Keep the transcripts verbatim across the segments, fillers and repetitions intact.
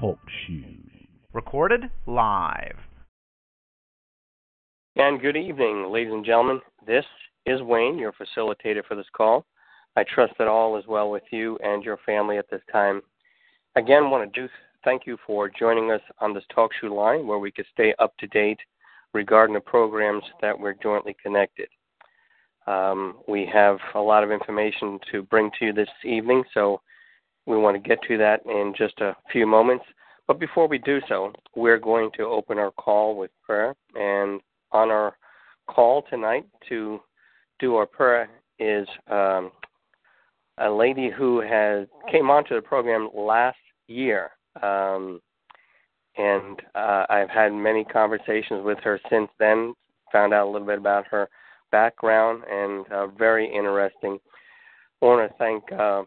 Talk shoes. Recorded live. And good evening, ladies and gentlemen. This is Wayne, your facilitator for this call. I trust that all is well with you and your family at this time. Again, want to do thank you for joining us on this talk show line where we could stay up to date regarding the programs that we're jointly connected. Um, we have a lot of information to bring to you this evening, so we want to get to that in just a few moments. But before we do so, we're going to open our call with prayer. And on our call tonight to do our prayer is um, a lady who has came onto the program last year. Um, and uh, I've had many conversations with her since then, found out a little bit about her background, and uh, very interesting. I want to thank uh,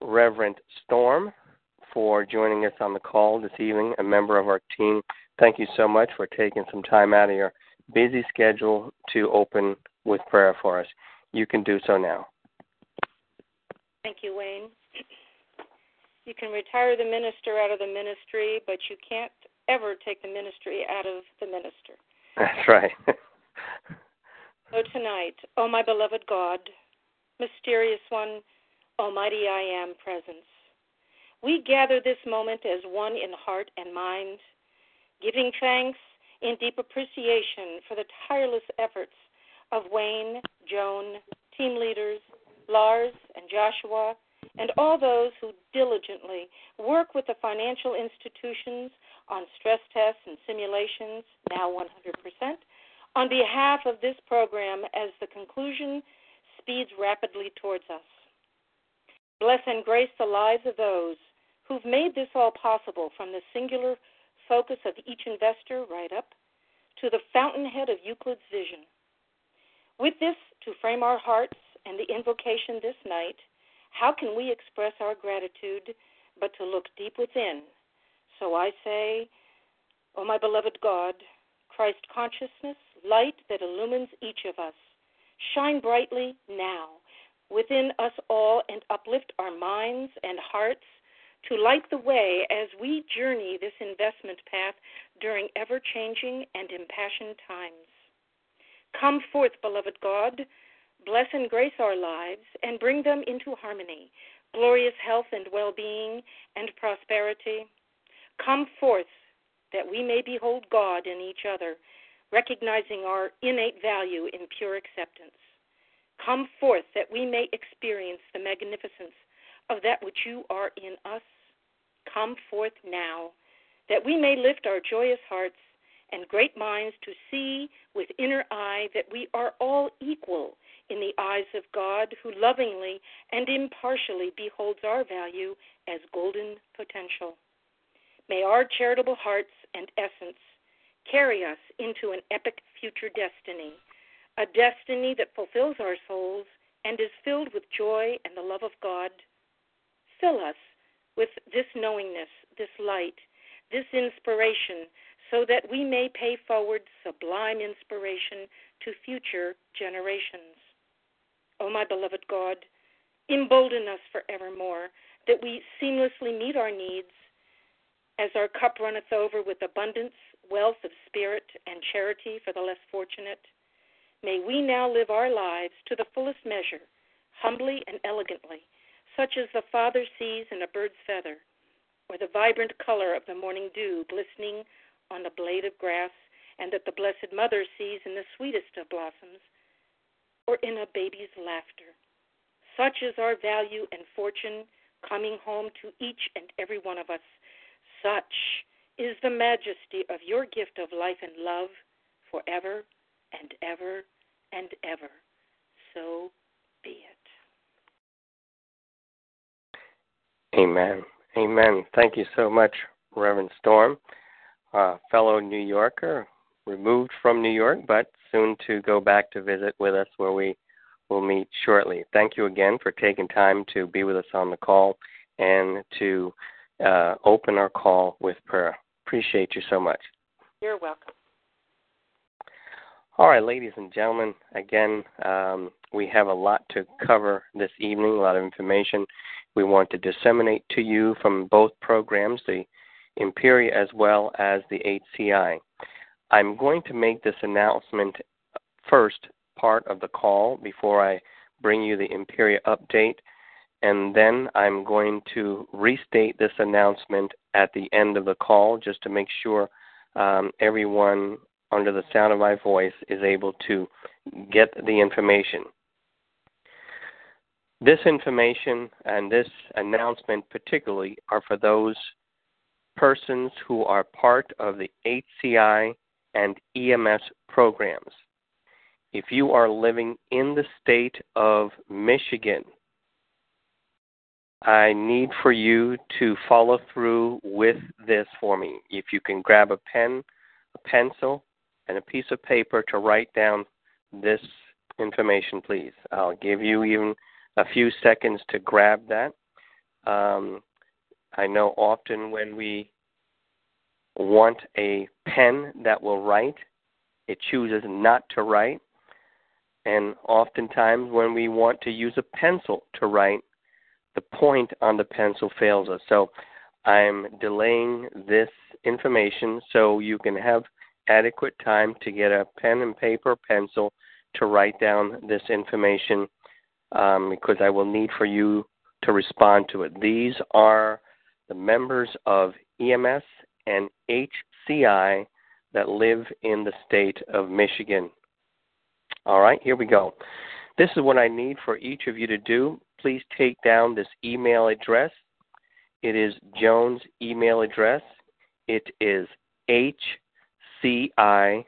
Reverend Storm for joining us on the call this evening, a member of our team. Thank you so much for taking some time out of your busy schedule to open with prayer for us. You can do so now. Thank you, Wayne. You can retire the minister out of the ministry, but you can't ever take the ministry out of the minister. That's right. So tonight, O my beloved God, mysterious one, almighty I am presence, we gather this moment as one in heart and mind, giving thanks in deep appreciation for the tireless efforts of Wayne, Joan, team leaders, Lars, and Joshua, and all those who diligently work with the financial institutions on stress tests and simulations, now one hundred percent, on behalf of this program as the conclusion speeds rapidly towards us. Bless and grace the lives of those who've made this all possible, from the singular focus of each investor right up to the fountainhead of Euclid's vision. With this to frame our hearts and the invocation this night, how can we express our gratitude but to look deep within? So I say, O my beloved God, Christ consciousness, light that illumines each of us, shine brightly now within us all and uplift our minds and hearts to light the way as we journey this investment path during ever-changing and impassioned times. Come forth, beloved God, bless and grace our lives, and bring them into harmony, glorious health and well-being and prosperity. Come forth that we may behold God in each other, recognizing our innate value in pure acceptance. Come forth that we may experience the magnificence of that which you are in us. Come forth now, that we may lift our joyous hearts and great minds to see with inner eye that we are all equal in the eyes of God, who lovingly and impartially beholds our value as golden potential. May our charitable hearts and essence carry us into an epic future destiny, a destiny that fulfills our souls and is filled with joy and the love of God. Fill us with this knowingness, this light, this inspiration, so that we may pay forward sublime inspiration to future generations. O my beloved God, embolden us forevermore, that we seamlessly meet our needs as our cup runneth over with abundance, wealth of spirit, and charity for the less fortunate. May we now live our lives to the fullest measure, humbly and elegantly, such as the Father sees in a bird's feather, or the vibrant color of the morning dew glistening on a blade of grass, and that the Blessed Mother sees in the sweetest of blossoms, or in a baby's laughter. Such is our value and fortune coming home to each and every one of us. Such is the majesty of your gift of life and love forever and ever and ever. So be it. Amen. Amen. Thank you so much, Reverend Storm, uh, fellow New Yorker, removed from New York, but soon to go back to visit with us where we will meet shortly. Thank you again for taking time to be with us on the call and to uh, open our call with prayer. Appreciate you so much. You're welcome. All right, ladies and gentlemen, again, um, we have a lot to cover this evening, a lot of information we want to disseminate to you from both programs, the Imperia as well as the H C I. I'm going to make this announcement first part of the call before I bring you the Imperia update, and then I'm going to restate this announcement at the end of the call just to make sure um, everyone under the sound of my voice is able to get the information. This information and this announcement particularly are for those persons who are part of the H C I and E M S programs. If you are living in the state of Michigan, I need for you to follow through with this for me. If you can grab a pen, a pencil, and a piece of paper to write down this information, please. I'll give you even a few seconds to grab that. Um, I know often when we want a pen that will write, it chooses not to write. And oftentimes when we want to use a pencil to write, the point on the pencil fails us. So I'm delaying this information so you can have adequate time to get a pen and paper, pencil to write down this information um, because I will need for you to respond to it. These are the members of E M S and H C I that live in the state of Michigan. All right, here we go. This is what I need for each of you to do. Please take down this email address. It is Joan's email address. It is H C I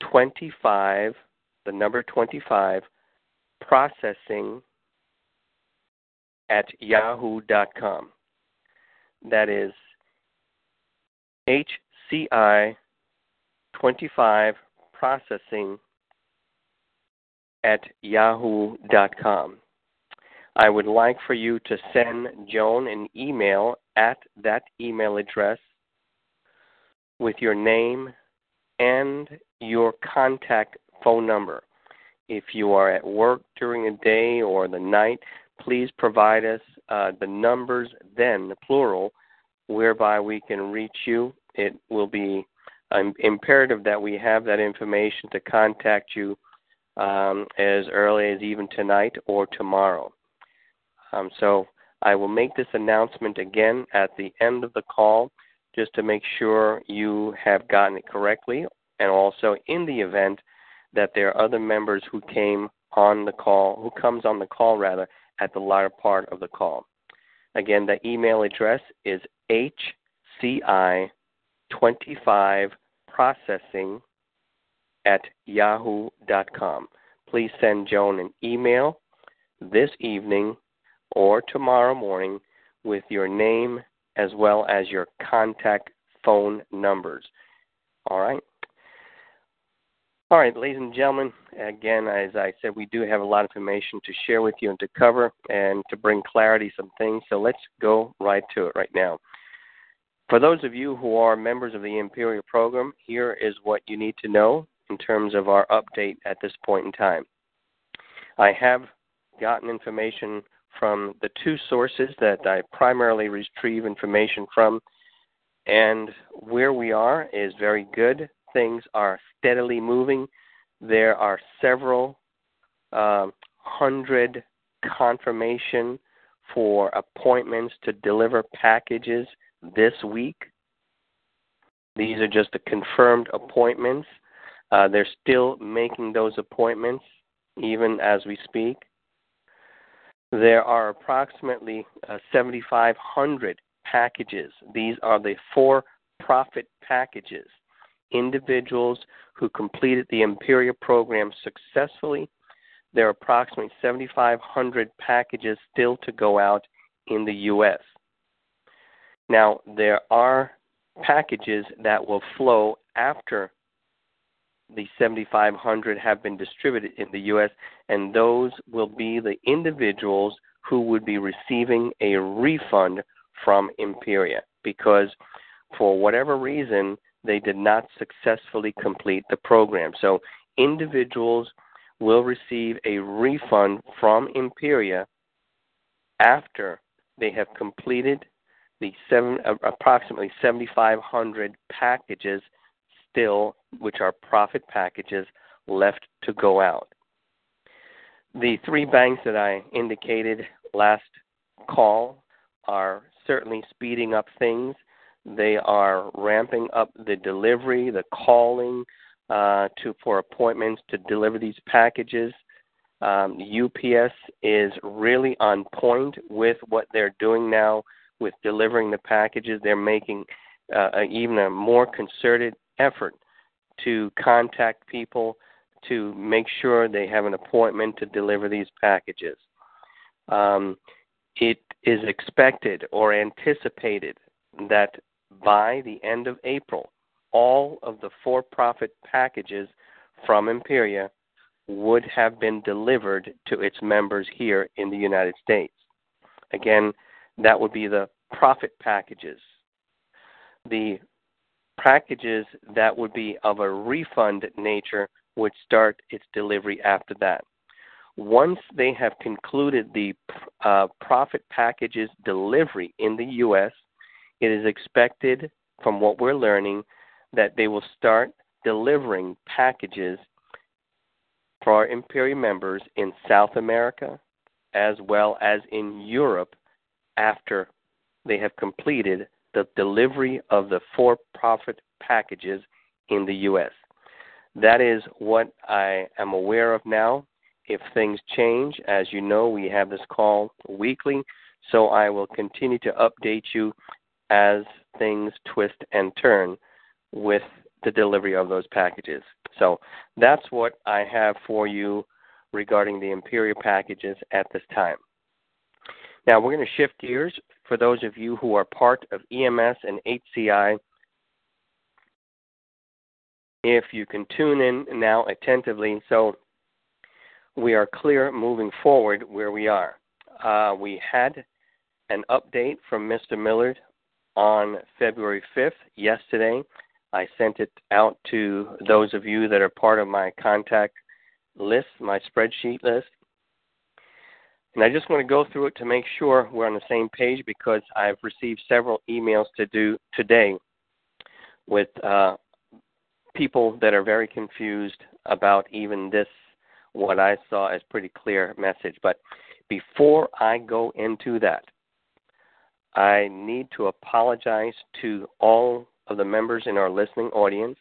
twenty-five, the number twenty-five, processing at yahoo dot com. That is H C I twenty-five processing at yahoo dot com. I would like for you to send Joan an email at that email address with your name and your contact phone number. If you are at work during the day or the night, please provide us uh, the numbers then, the plural, whereby we can reach you. It will be um, imperative that we have that information to contact you um, as early as even tonight or tomorrow. Um, so I will make this announcement again at the end of the call just to make sure you have gotten it correctly, and also in the event that there are other members who came on the call, who comes on the call rather at the latter part of the call. Again, the email address is H C I twenty-five processing at yahoo dot com. Please send Joan an email this evening or tomorrow morning with your name as well as your contact phone numbers. All right. All right, ladies and gentlemen, again, as I said, we do have a lot of information to share with you and to cover and to bring clarity some things, so let's go right to it right now. For those of you who are members of the Imperial Program, here is what you need to know in terms of our update at this point in time. I have gotten information from the two sources that I primarily retrieve information from, and where we are is very good. Things are steadily moving. There are several uh, hundred confirmation for appointments to deliver packages this week. These are just the confirmed appointments. Uh, they're still making those appointments even as we speak. There are approximately uh, seventy-five hundred packages. These are the for-profit packages. Individuals who completed the Imperia program successfully. There are approximately seventy-five hundred packages still to go out in the U S. Now, there are packages that will flow after the seventy-five hundred have been distributed in the U S, and those will be the individuals who would be receiving a refund from Imperia because for whatever reason, they did not successfully complete the program. So individuals will receive a refund from Imperia after they have completed the seven, approximately seventy-five hundred packages still, which are profit packages, left to go out. The three banks that I indicated last call are certainly speeding up things. They are ramping up the delivery, the calling uh, to for appointments to deliver these packages. Um, U P S is really on point with what they're doing now with delivering the packages. They're making uh, even a more concerted effort to contact people to make sure they have an appointment to deliver these packages. Um, it is expected or anticipated that by the end of April, all of the for-profit packages from Imperia would have been delivered to its members here in the United States. Again, that would be the profit packages. The packages that would be of a refund nature would start its delivery after that. Once they have concluded the uh, profit packages delivery in the U S, it is expected, from what we're learning, that they will start delivering packages for Imperia members in South America as well as in Europe after they have completed the delivery of the for-profit packages in the U S. That is what I am aware of now. If things change, as you know, we have this call weekly, so I will continue to update you as things twist and turn with the delivery of those packages. So that's what I have for you regarding the Imperia packages at this time. Now we're going to shift gears for those of you who are part of E M S and H C I. If you can tune in now attentively, so we are clear moving forward where we are. Uh, we had an update from Mister Millard on February fifth, yesterday. I sent it out to those of you that are part of my contact list, my spreadsheet list. And I just want to go through it to make sure we're on the same page because I've received several emails to do today with uh, people that are very confused about even this, what I saw as pretty clear message. But before I go into that, I need to apologize to all of the members in our listening audience.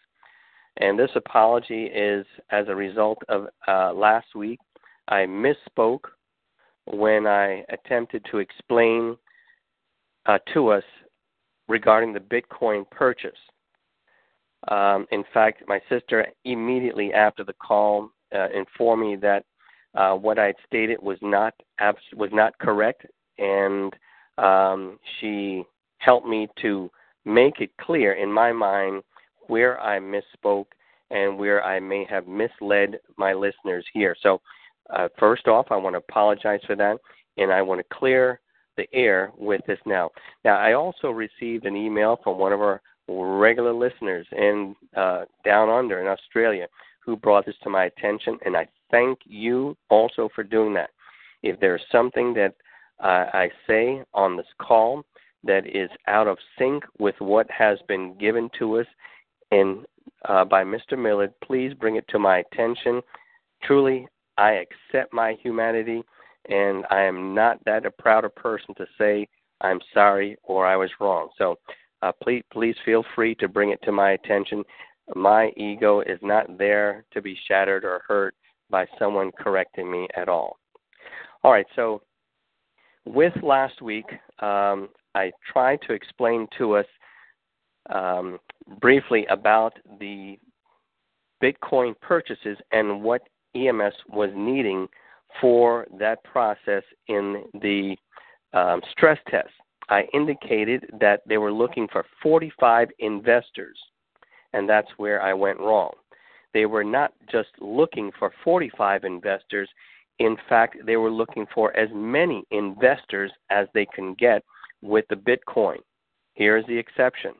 And this apology is as a result of uh, last week. I misspoke when I attempted to explain uh, to us regarding the Bitcoin purchase. Um, in fact, my sister immediately after the call uh, informed me that uh, what I had stated was not abs- was not correct, and Um, she helped me to make it clear in my mind where I misspoke and where I may have misled my listeners here. So uh, first off, I want to apologize for that, and I want to clear the air with this now. Now, I also received an email from one of our regular listeners in uh, down under in Australia who brought this to my attention, and I thank you also for doing that. If there's something that Uh, I say on this call that is out of sync with what has been given to us in, uh, by Mister Millard, please bring it to my attention. Truly, I accept my humanity, and I am not that a prouder person to say I'm sorry or I was wrong. So uh, please, please feel free to bring it to my attention. My ego is not there to be shattered or hurt by someone correcting me at all. All right, so with last week, um, I tried to explain to us um, briefly about the Bitcoin purchases and what E M S was needing for that process in the um, stress test, I indicated that they were looking for forty-five investors, and that's where I went wrong. They were not just looking for forty-five investors. In fact, they were looking for as many investors as they can get with the Bitcoin. Here is the exception.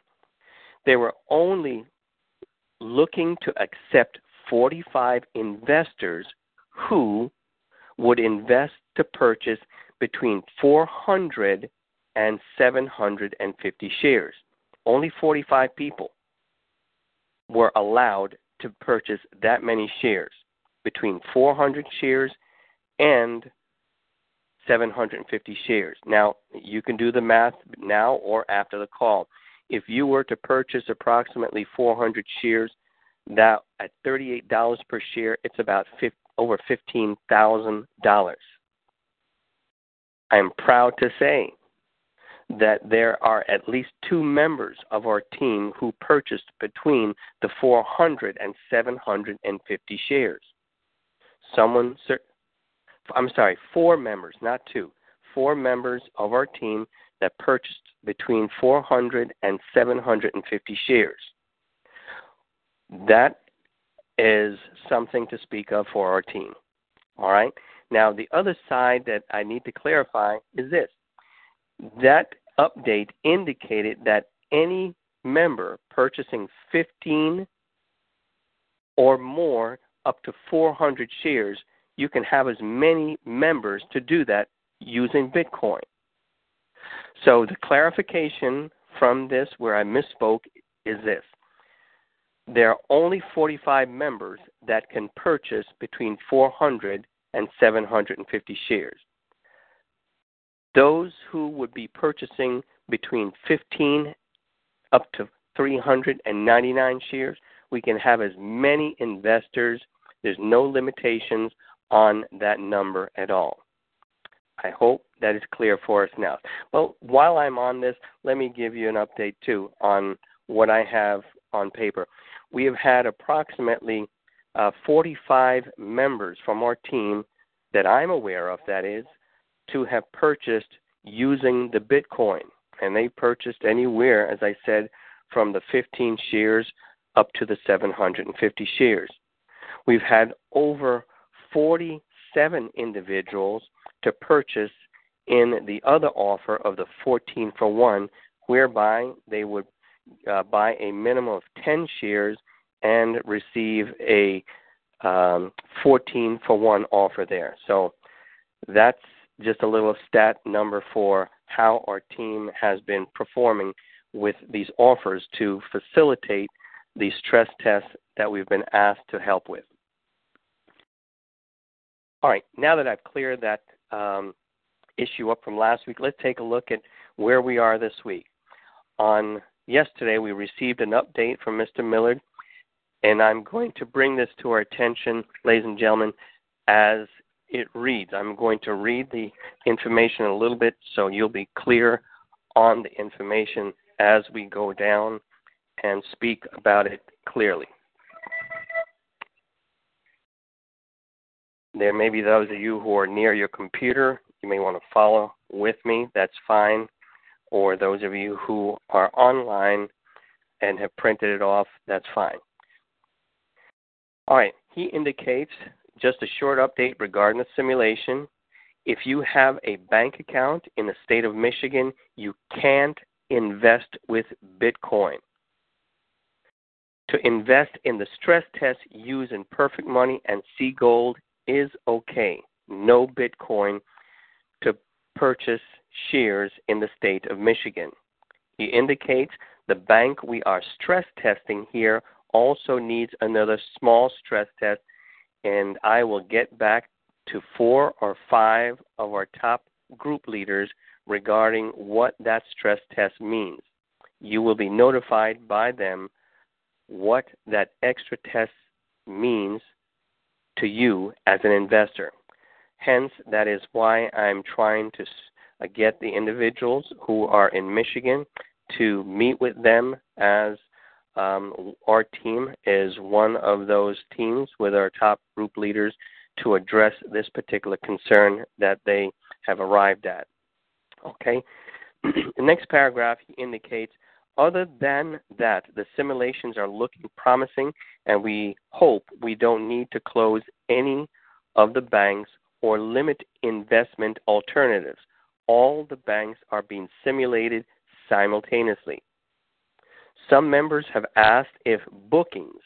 They were only looking to accept forty-five investors who would invest to purchase between four hundred and seven hundred fifty shares. Only forty-five people were allowed to purchase that many shares, between four hundred shares and seven hundred fifty shares. Now, you can do the math now or after the call. If you were to purchase approximately four hundred shares, that at thirty-eight dollars per share, it's about over fifteen thousand dollars. I am proud to say that there are at least two members of our team who purchased between the four hundred and seven hundred fifty shares. Someone, I'm sorry, four members, not two, four members of our team that purchased between four hundred and seven hundred fifty shares. That is something to speak of for our team, all right? Now, the other side that I need to clarify is this. That update indicated that any member purchasing fifteen or more up to four hundred shares, you can have as many members to do that using Bitcoin. So the clarification from this where I misspoke is this. There are only forty-five members that can purchase between four hundred and seven hundred fifty shares. Those who would be purchasing between fifteen up to three hundred ninety-nine shares, we can have as many investors. There's no limitations on that number at all. I hope that is clear for us now. Well, while I'm on this, let me give you an update, too, on what I have on paper. We have had approximately uh, forty-five members from our team that I'm aware of, that is, to have purchased using the Bitcoin. And they purchased anywhere, as I said, from the fifteen shares up to the seven hundred fifty shares. We've had over forty-seven individuals to purchase in the other offer of the fourteen for one, whereby they would uh, buy a minimum of ten shares and receive a um, fourteen for one offer there. So that's just a little stat number for how our team has been performing with these offers to facilitate the stress tests that we've been asked to help with. All right, now that I've cleared that um, issue up from last week, let's take a look at where we are this week. On yesterday, we received an update from Mister Millard, and I'm going to bring this to our attention, ladies and gentlemen, as it reads. I'm going to read the information a little bit so you'll be clear on the information as we go down and speak about it clearly. There may be those of you who are near your computer. You may want to follow with me. That's fine. Or those of you who are online and have printed it off, that's fine. All right. He indicates just a short update regarding the simulation. If you have a bank account in the state of Michigan, you can't invest with Bitcoin. To invest in the stress test using Perfect Money and SeaGold is okay. No Bitcoin to purchase shares in the state of Michigan. He indicates the bank we are stress testing here also needs another small stress test, and I will get back to four or five of our top group leaders regarding what that stress test means. You will be notified by them what that extra test means to you as an investor. Hence, that is why I'm trying to get the individuals who are in Michigan to meet with them, as Um, our team is one of those teams with our top group leaders to address this particular concern that they have arrived at. Okay. The next paragraph indicates, other than that, the simulations are looking promising, and we hope we don't need to close any of the banks or limit investment alternatives. All the banks are being simulated simultaneously. Some members have asked if bookings,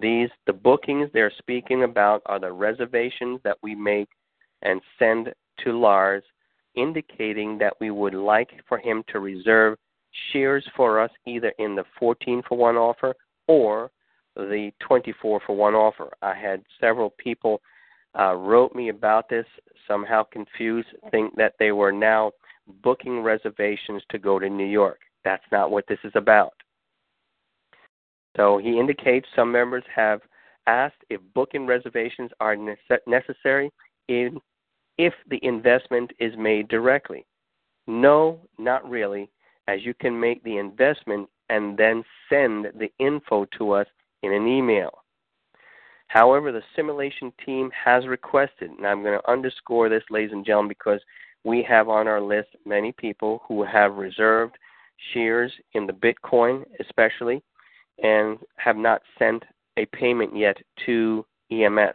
these the bookings they're speaking about are the reservations that we make and send to Lars, indicating that we would like for him to reserve shares for us either in the fourteen for one offer or the twenty-four for one offer. I had several people uh, wrote me about this, somehow confused, think that they were now booking reservations to go to New York. That's not what this is about. So he indicates some members have asked if booking reservations are ne- necessary in, if the investment is made directly. No, not really, as you can make the investment and then send the info to us in an email. However, the simulation team has requested, and I'm going to underscore this, ladies and gentlemen, because we have on our list many people who have reserved shares in the Bitcoin especially and have not sent a payment yet to E M S.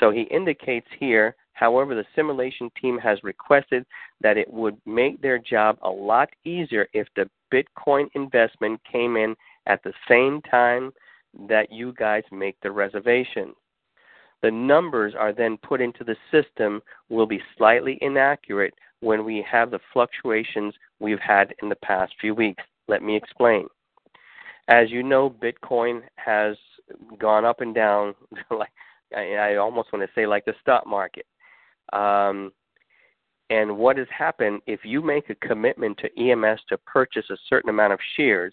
So he indicates here, however, the simulation team has requested that it would make their job a lot easier if the Bitcoin investment came in at the same time that you guys make the reservation. The numbers are then put into the system will be slightly inaccurate when we have the fluctuations we've had in the past few weeks. Let me explain. As you know, Bitcoin has gone up and down, like I almost want to say like the stock market. Um, and what has happened, if you make a commitment to E M S to purchase a certain amount of shares,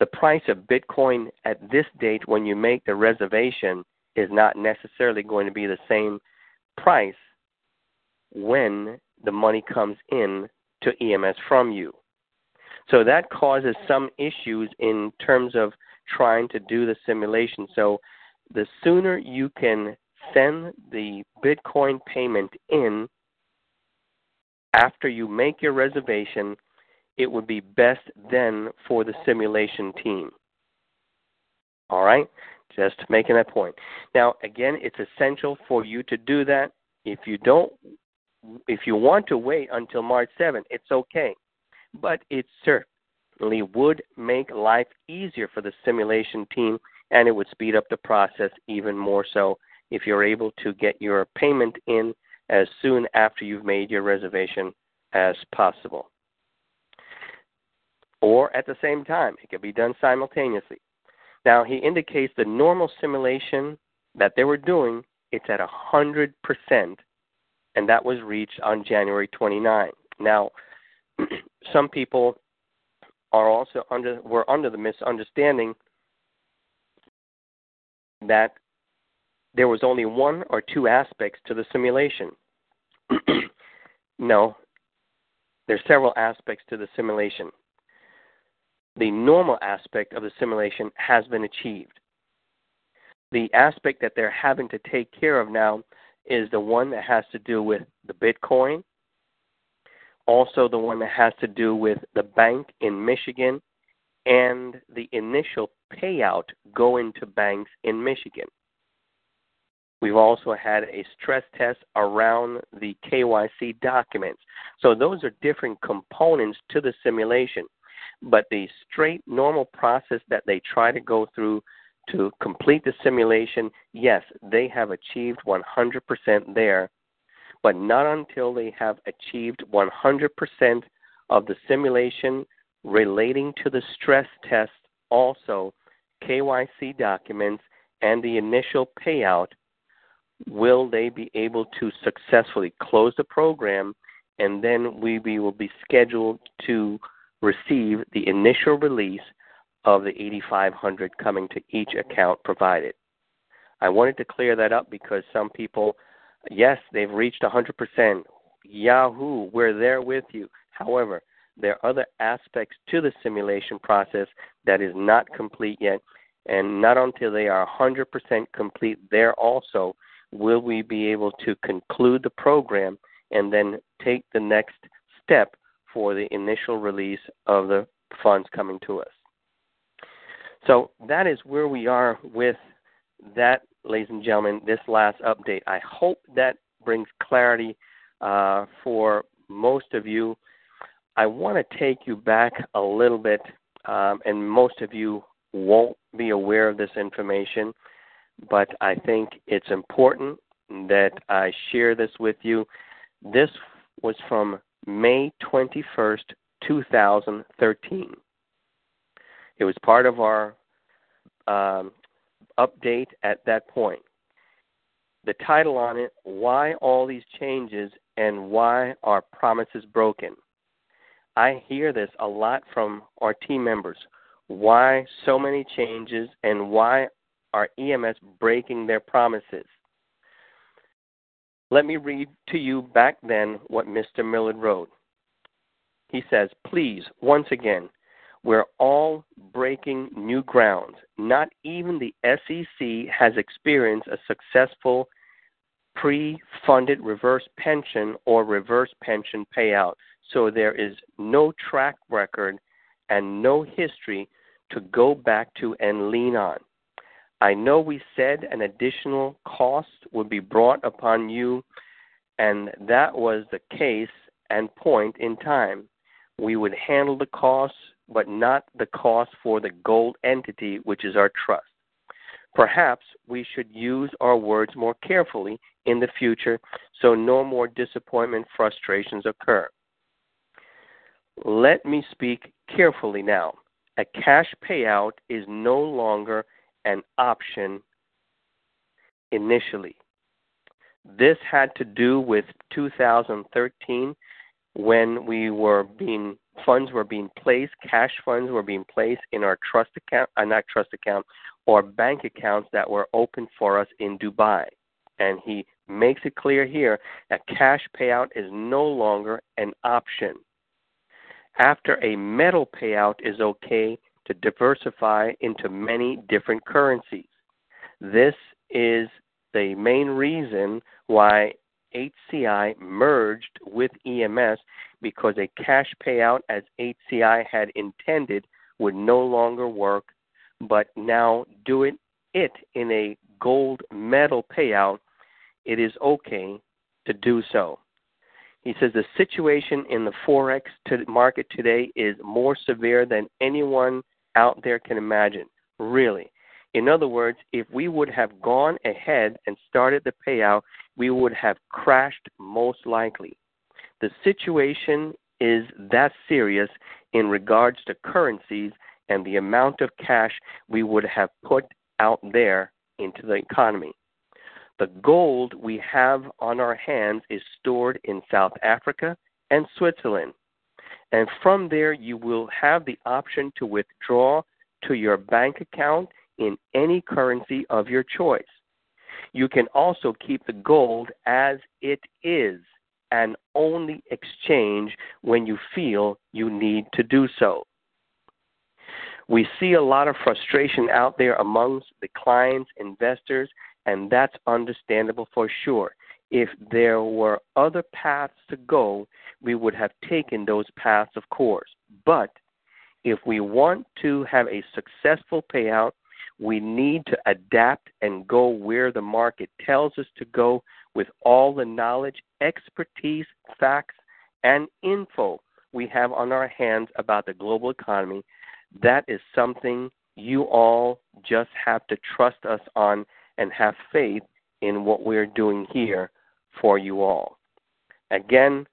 the price of Bitcoin at this date when you make the reservation is not necessarily going to be the same price when the money comes in to E M S from you. So that causes some issues in terms of trying to do the simulation. So the sooner you can send the Bitcoin payment in after you make your reservation, it would be best then for the simulation team. All right? Just making that point. Now, again, it's essential for you to do that. If you don't, if you want to wait until March seventh, it's okay. But it certainly would make life easier for the simulation team, and it would speed up the process even more so if you're able to get your payment in as soon after you've made your reservation as possible. Or at the same time, it could be done simultaneously. Now, he indicates the normal simulation that they were doing, it's at one hundred percent, and that was reached on January twenty-ninth. Now, some people are also under were under the misunderstanding that there was only one or two aspects to the simulation. No, there's several aspects to the simulation. The normal aspect of the simulation has been achieved. The aspect that they're having to take care of now is the one that has to do with the Bitcoin, also the one that has to do with the bank in Michigan, and the initial payout going to banks in Michigan. We've also had a stress test around the K Y C documents. So those are different components to the simulation. But the straight normal process that they try to go through to complete the simulation, yes, they have achieved one hundred percent there, but not until they have achieved one hundred percent of the simulation relating to the stress test, also K Y C documents, and the initial payout, will they be able to successfully close the program, and then we will be scheduled to receive the initial release of the eighty-five hundred dollars coming to each account provided. I wanted to clear that up because some people, yes, they've reached one hundred percent. Yahoo, we're there with you. However, there are other aspects to the simulation process that is not complete yet, and not until they are one hundred percent complete there also will we be able to conclude the program and then take the next step for the initial release of the funds coming to us. So that is where we are with that, ladies and gentlemen, this last update. I hope that brings clarity uh, for most of you. I want to take you back a little bit, um, and most of you won't be aware of this information, but I think it's important that I share this with you. This was from May twenty-first, two thousand thirteen. It was part of our um, update at that point. The title on it, Why All These Changes and Why Are Promises Broken? I hear this a lot from our team members. Why so many changes and why are E M S breaking their promises? Let me read to you back then what Mister Millard wrote. He says, please, once again, we're all breaking new grounds. Not even the S E C has experienced a successful pre-funded reverse pension or reverse pension payout. So there is no track record and no history to go back to and lean on. I know we said an additional cost would be brought upon you, and that was the case and point in time. We would handle the costs, but not the cost for the gold entity, which is our trust. Perhaps we should use our words more carefully in the future so no more disappointment, frustrations occur. Let me speak carefully now. A cash payout is no longer an option initially. This had to do with two thousand thirteen when we were being funds were being placed, cash funds were being placed in our trust account, uh, not trust account, or bank accounts that were open for us in Dubai. And he makes it clear here that cash payout is no longer an option. After a metal payout is okay to diversify into many different currencies. This is the main reason why H C I merged with E M S, because a cash payout as H C I had intended would no longer work, but now doing it in a gold metal payout, it is okay to do so. He says the situation in the Forex market today is more severe than anyone out there can imagine, really. In other words, if we would have gone ahead and started the payout, we would have crashed most likely. The situation is that serious in regards to currencies and the amount of cash we would have put out there into the economy. The gold we have on our hands is stored in South Africa and Switzerland. And from there, you will have the option to withdraw to your bank account in any currency of your choice. You can also keep the gold as it is and only exchange when you feel you need to do so. We see a lot of frustration out there amongst the clients, investors, and that's understandable for sure. If there were other paths to go, we would have taken those paths, of course. But if we want to have a successful payout, we need to adapt and go where the market tells us to go with all the knowledge, expertise, facts, and info we have on our hands about the global economy. That is something you all just have to trust us on and have faith in what we're doing here for you all. Again,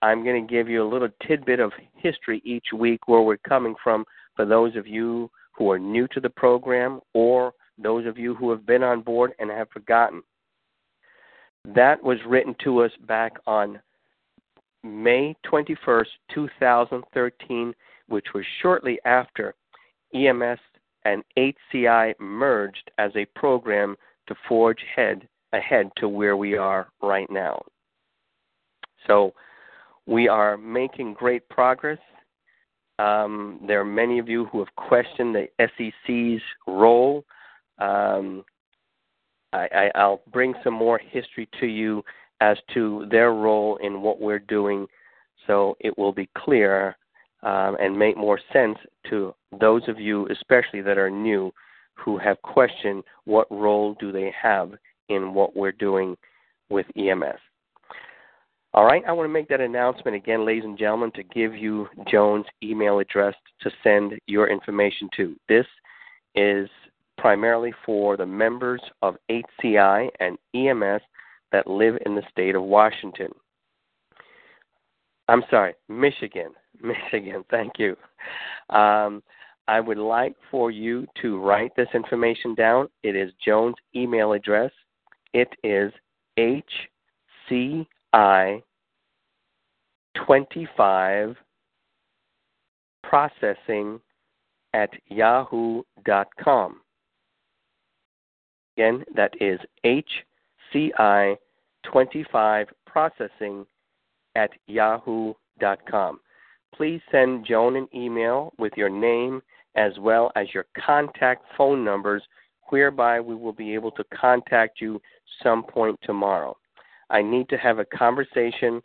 I'm going to give you a little tidbit of history each week where we're coming from for those of you who are new to the program or those of you who have been on board and have forgotten. That was written to us back on May twenty-first, two thousand thirteen, which was shortly after E M S and H C I merged as a program to forge head, ahead to where we are right now. So we are making great progress. Um, there are many of you who have questioned the S E C's role. Um, I, I, I'll bring some more history to you as to their role in what we're doing, so it will be clearer um, and make more sense to those of you, especially that are new, who have questioned what role do they have in what we're doing with E M S. All right, I want to make that announcement again, ladies and gentlemen, to give you Joan's email address to send your information to. This is primarily for the members of H C I and E M S that live in the state of Washington. I'm sorry, Michigan. Michigan, thank you. Um, I would like for you to write this information down. It is Joan's email address. It is H C I twenty-five processing at yahoo dot com. Again, that is H C I twenty-five processing at yahoo dot com. Please send Joan an email with your name as well as your contact phone numbers, whereby we will be able to contact you some point tomorrow. I need to have a conversation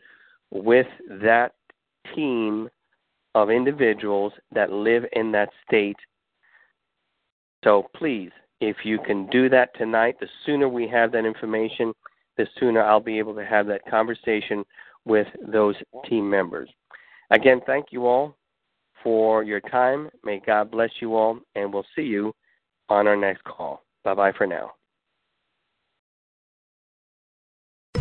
with that team of individuals that live in that state. So please, if you can do that tonight, the sooner we have that information, the sooner I'll be able to have that conversation with those team members. Again, thank you all for your time. May God bless you all, and we'll see you on our next call. Bye-bye for now.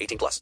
eighteen plus.